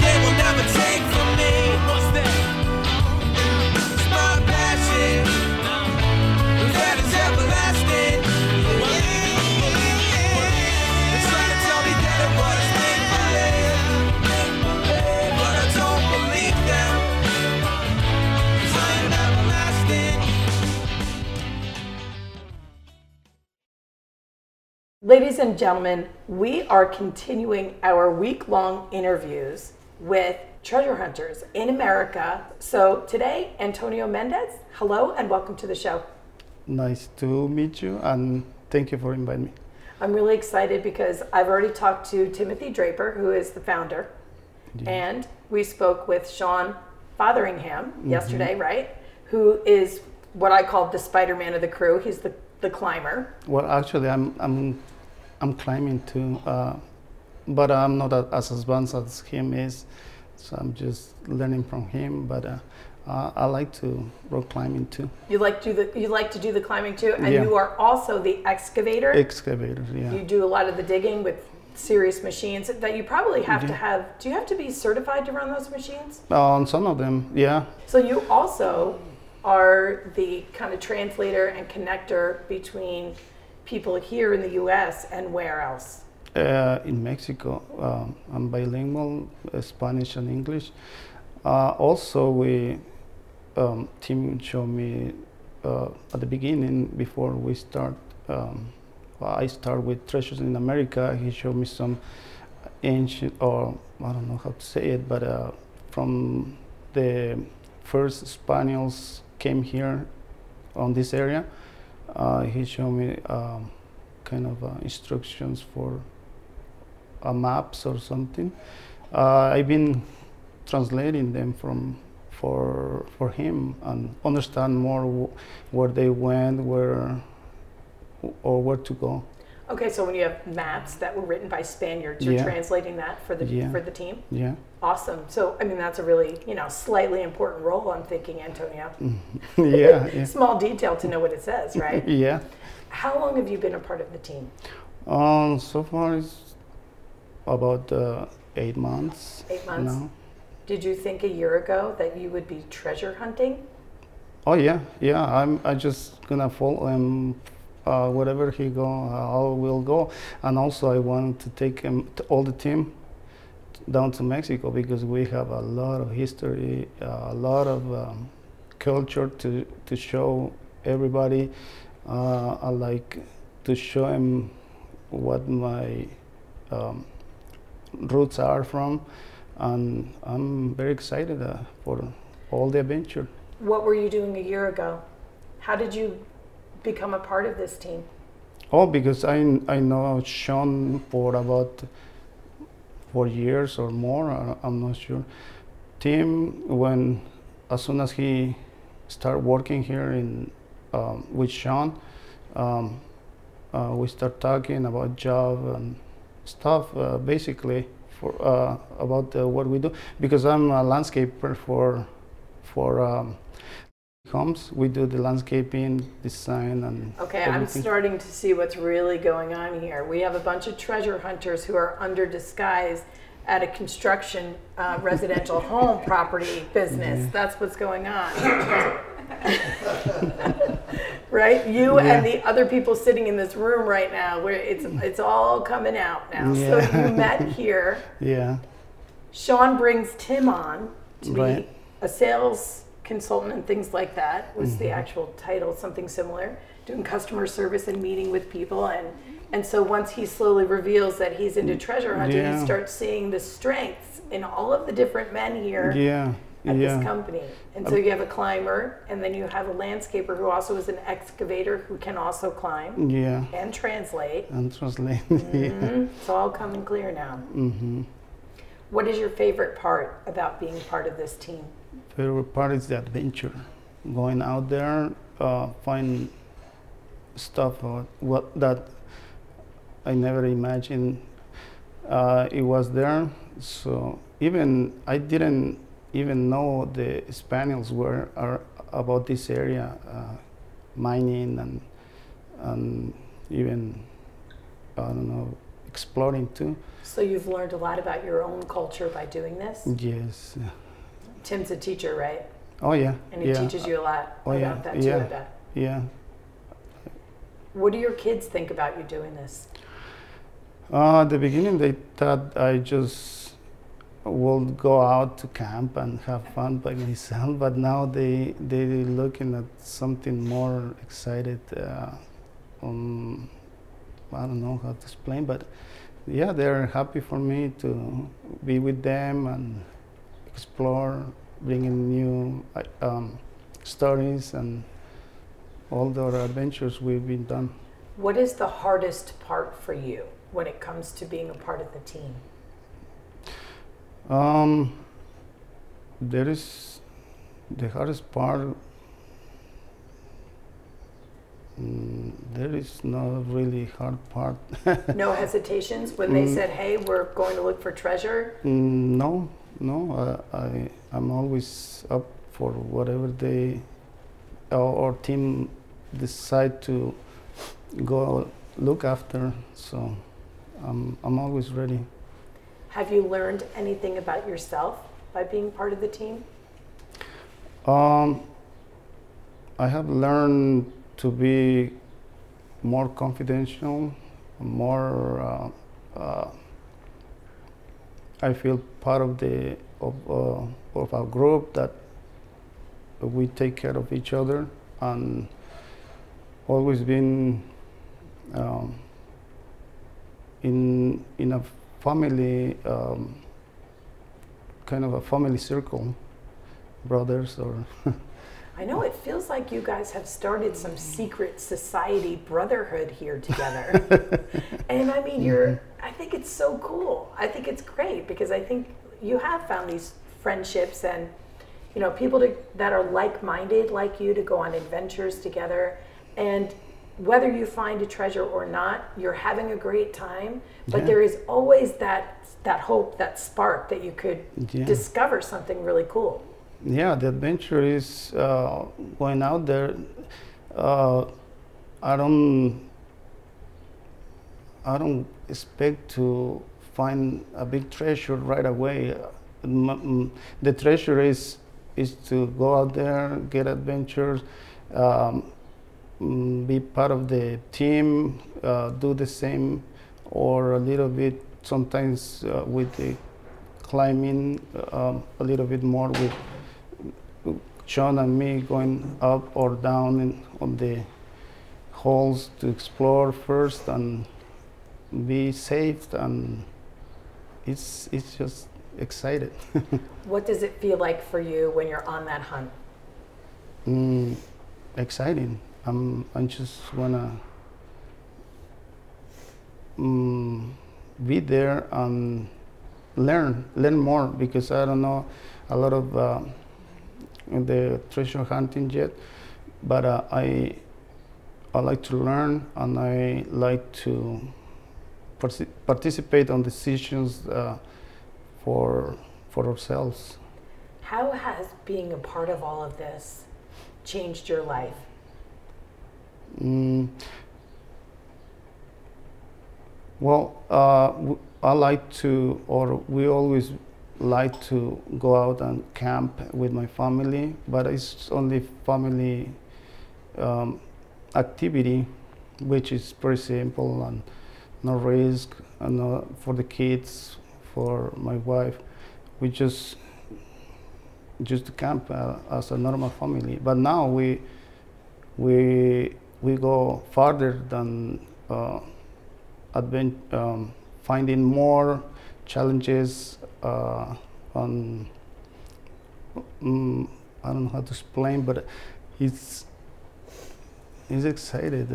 they will never take from me, what's that? It's my passion, that is everlasting. They try to tell me that it was made for life, but I don't believe them, because I am everlasting. Ladies and gentlemen, we are continuing our week-long interviews with treasure hunters in America. So today, Antonio Mendez, hello and welcome to the show. Nice to meet you and thank you for inviting me. I'm really excited because I've already talked to Timothy Draper, who is the founder, and we spoke with Sean Fotheringham yesterday, right? Who is what I call the Spider-Man of the crew. He's the climber. Well, actually, I'm climbing too, but I'm not as advanced as him is, so I'm just learning from him. But I like to rock climbing too. You like to do the climbing too, and you are also the excavator. Excavator, yeah. You do a lot of the digging with serious machines that you probably have to have. Do you have to be certified to run those machines? On some of them, yeah. So you also are the kind of translator and connector between people here in the U.S. and where else? In Mexico. I'm bilingual, Spanish and English. Also, Tim showed me at the beginning, before we start, I start with Treasures in America. He showed me some ancient, or I don't know how to say it, but from the first Spaniards came here on this area. He showed me kind of instructions for maps or something. I've been translating them for him and understand more where they went, where to go. Okay, so when you have maps that were written by Spaniards, you're translating that for the team? Yeah. Awesome. So, I mean, that's a really, slightly important role, I'm thinking, Antonio. Yeah. Small detail to know what it says, right? Yeah. How long have you been a part of the team? So far, it's about 8 months. 8 months. Now. Did you think a year ago that you would be treasure hunting? Oh, yeah. I'm just going to follow him. Wherever he go, I will go. And also I want to take him, all the team down to Mexico because we have a lot of history, a lot of culture to show everybody. I like to show him what my roots are from. And I'm very excited for all the adventure. What were you doing a year ago? How did you become a part of this team? Oh, because I know Sean for about 4 years or more. I'm not sure. Tim, as soon as he started working here with Sean, we start talking about job and stuff. Basically, about what we do, because I'm a landscaper for homes. We do the landscaping, design, and everything. I'm starting to see what's really going on here. We have a bunch of treasure hunters who are under disguise at a construction residential home property business. Yeah. That's what's going on. Right? And the other people sitting in this room right now, where it's all coming out now. Yeah. So you met here. Yeah. Sean brings Tim on to be a sales consultant and things like that was the actual title, something similar, doing customer service and meeting with people. And so once he slowly reveals that he's into treasure hunting, you start seeing the strengths in all of the different men here at this company. And so you have a climber, and then you have a landscaper who also is an excavator who can also climb and translate. It's all coming clear now. What is your favorite part about being part of this team? Favorite part is the adventure, going out there, find stuff that I never imagined it was there. So even I didn't even know the Spaniards were about this area, mining and even, I don't know, exploring too. So you've learned a lot about your own culture by doing this? Yes. Tim's a teacher, right? Oh, yeah. And he teaches you a lot about that too, I bet. Yeah. What do your kids think about you doing this? At the beginning, they thought I just would go out to camp and have fun by myself, but now they're looking at something more excited. I don't know how to explain, but yeah, they're happy for me to be with them and explore, bringing new stories and all the adventures we've been done. What is the hardest part for you when it comes to being a part of the team? There is the hardest part. There is no really hard part. No hesitations when they said, "Hey, we're going to look for treasure"? No. I'm always up for whatever they our team decide to go look after, so I'm always ready. Have you learned anything about yourself by being part of the team? I have learned to be more confidential, more. I feel part of the of our group, that we take care of each other, and always been in a family, kind of a family circle, brothers or. I know it feels like you guys have started some secret society brotherhood here together. And I mean, I think it's so cool. I think it's great because I think you have found these friendships and, you know, people that are like-minded like you to go on adventures together. And whether you find a treasure or not, you're having a great time, but there is always that hope, that spark that you could discover something really cool. Yeah, the adventure is going out there. I don't expect to find a big treasure right away. The treasure is to go out there, get adventures, be part of the team, do the same, or a little bit sometimes with the climbing, a little bit more with Sean and me going up or down on the holes to explore first and be safe, and it's just excited. What does it feel like for you when you're on that hunt? Exciting. I just wanna be there and learn more, because I don't know a lot of the treasure hunting yet, but I like to learn, and I like to participate on decisions for ourselves. How has being a part of all of this changed your life? Well, we always like to go out and camp with my family, but it's only family activity, which is pretty simple and no risk, and for the kids, for my wife. We just camp as a normal family. But now we go farther than finding more challenges. I don't know how to explain, but it's excited.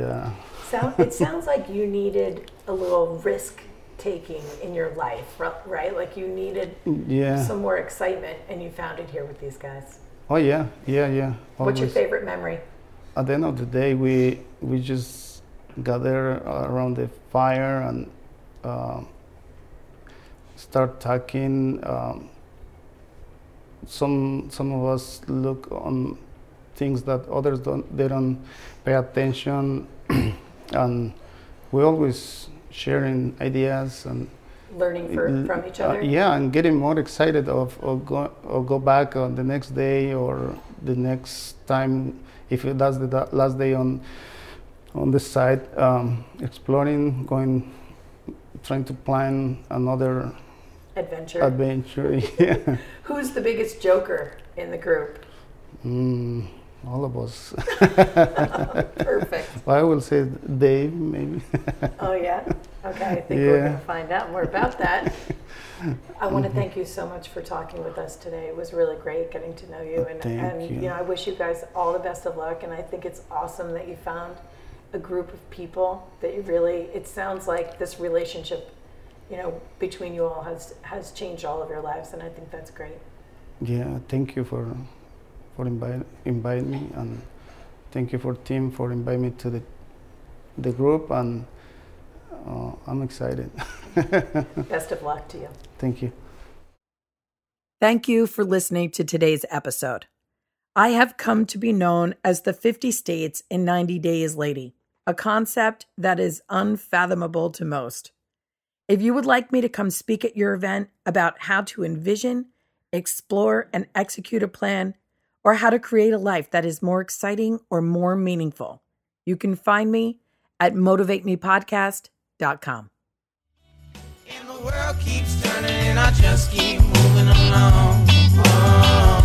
It sounds like you needed a little risk taking in your life, right? Like you needed some more excitement, and you found it here with these guys. Oh yeah. Always. What's your favorite memory? At the end of the day, we just gather around the fire and start talking. Some of us look on things that others don't pay attention, and we're always sharing ideas and learning from each other. Yeah, and getting more excited go back on the next day or the next time if that's the last day on the site, exploring, going, trying to plan another adventure. Yeah. Who's the biggest joker in the group? All of us. Perfect. Well, I will say Dave, maybe. Oh, yeah? Okay, I think we're going to find out more about that. I want to thank you so much for talking with us today. It was really great getting to know you. And you know, I wish you guys all the best of luck. And I think it's awesome that you found a group of people that you really, it sounds like this relationship, you know, between you all has changed all of your lives. And I think that's great. Yeah, thank you for invite me, and thank you for Tim for inviting me to the group, and I'm excited. Best of luck to you. Thank you. Thank you for listening to today's episode. I have come to be known as the 50 States in 90 Days Lady, a concept that is unfathomable to most. If you would like me to come speak at your event about how to envision, explore, and execute a plan, or how to create a life that is more exciting or more meaningful, you can find me at motivatemepodcast.com. And the world keeps turning and I just keep moving along.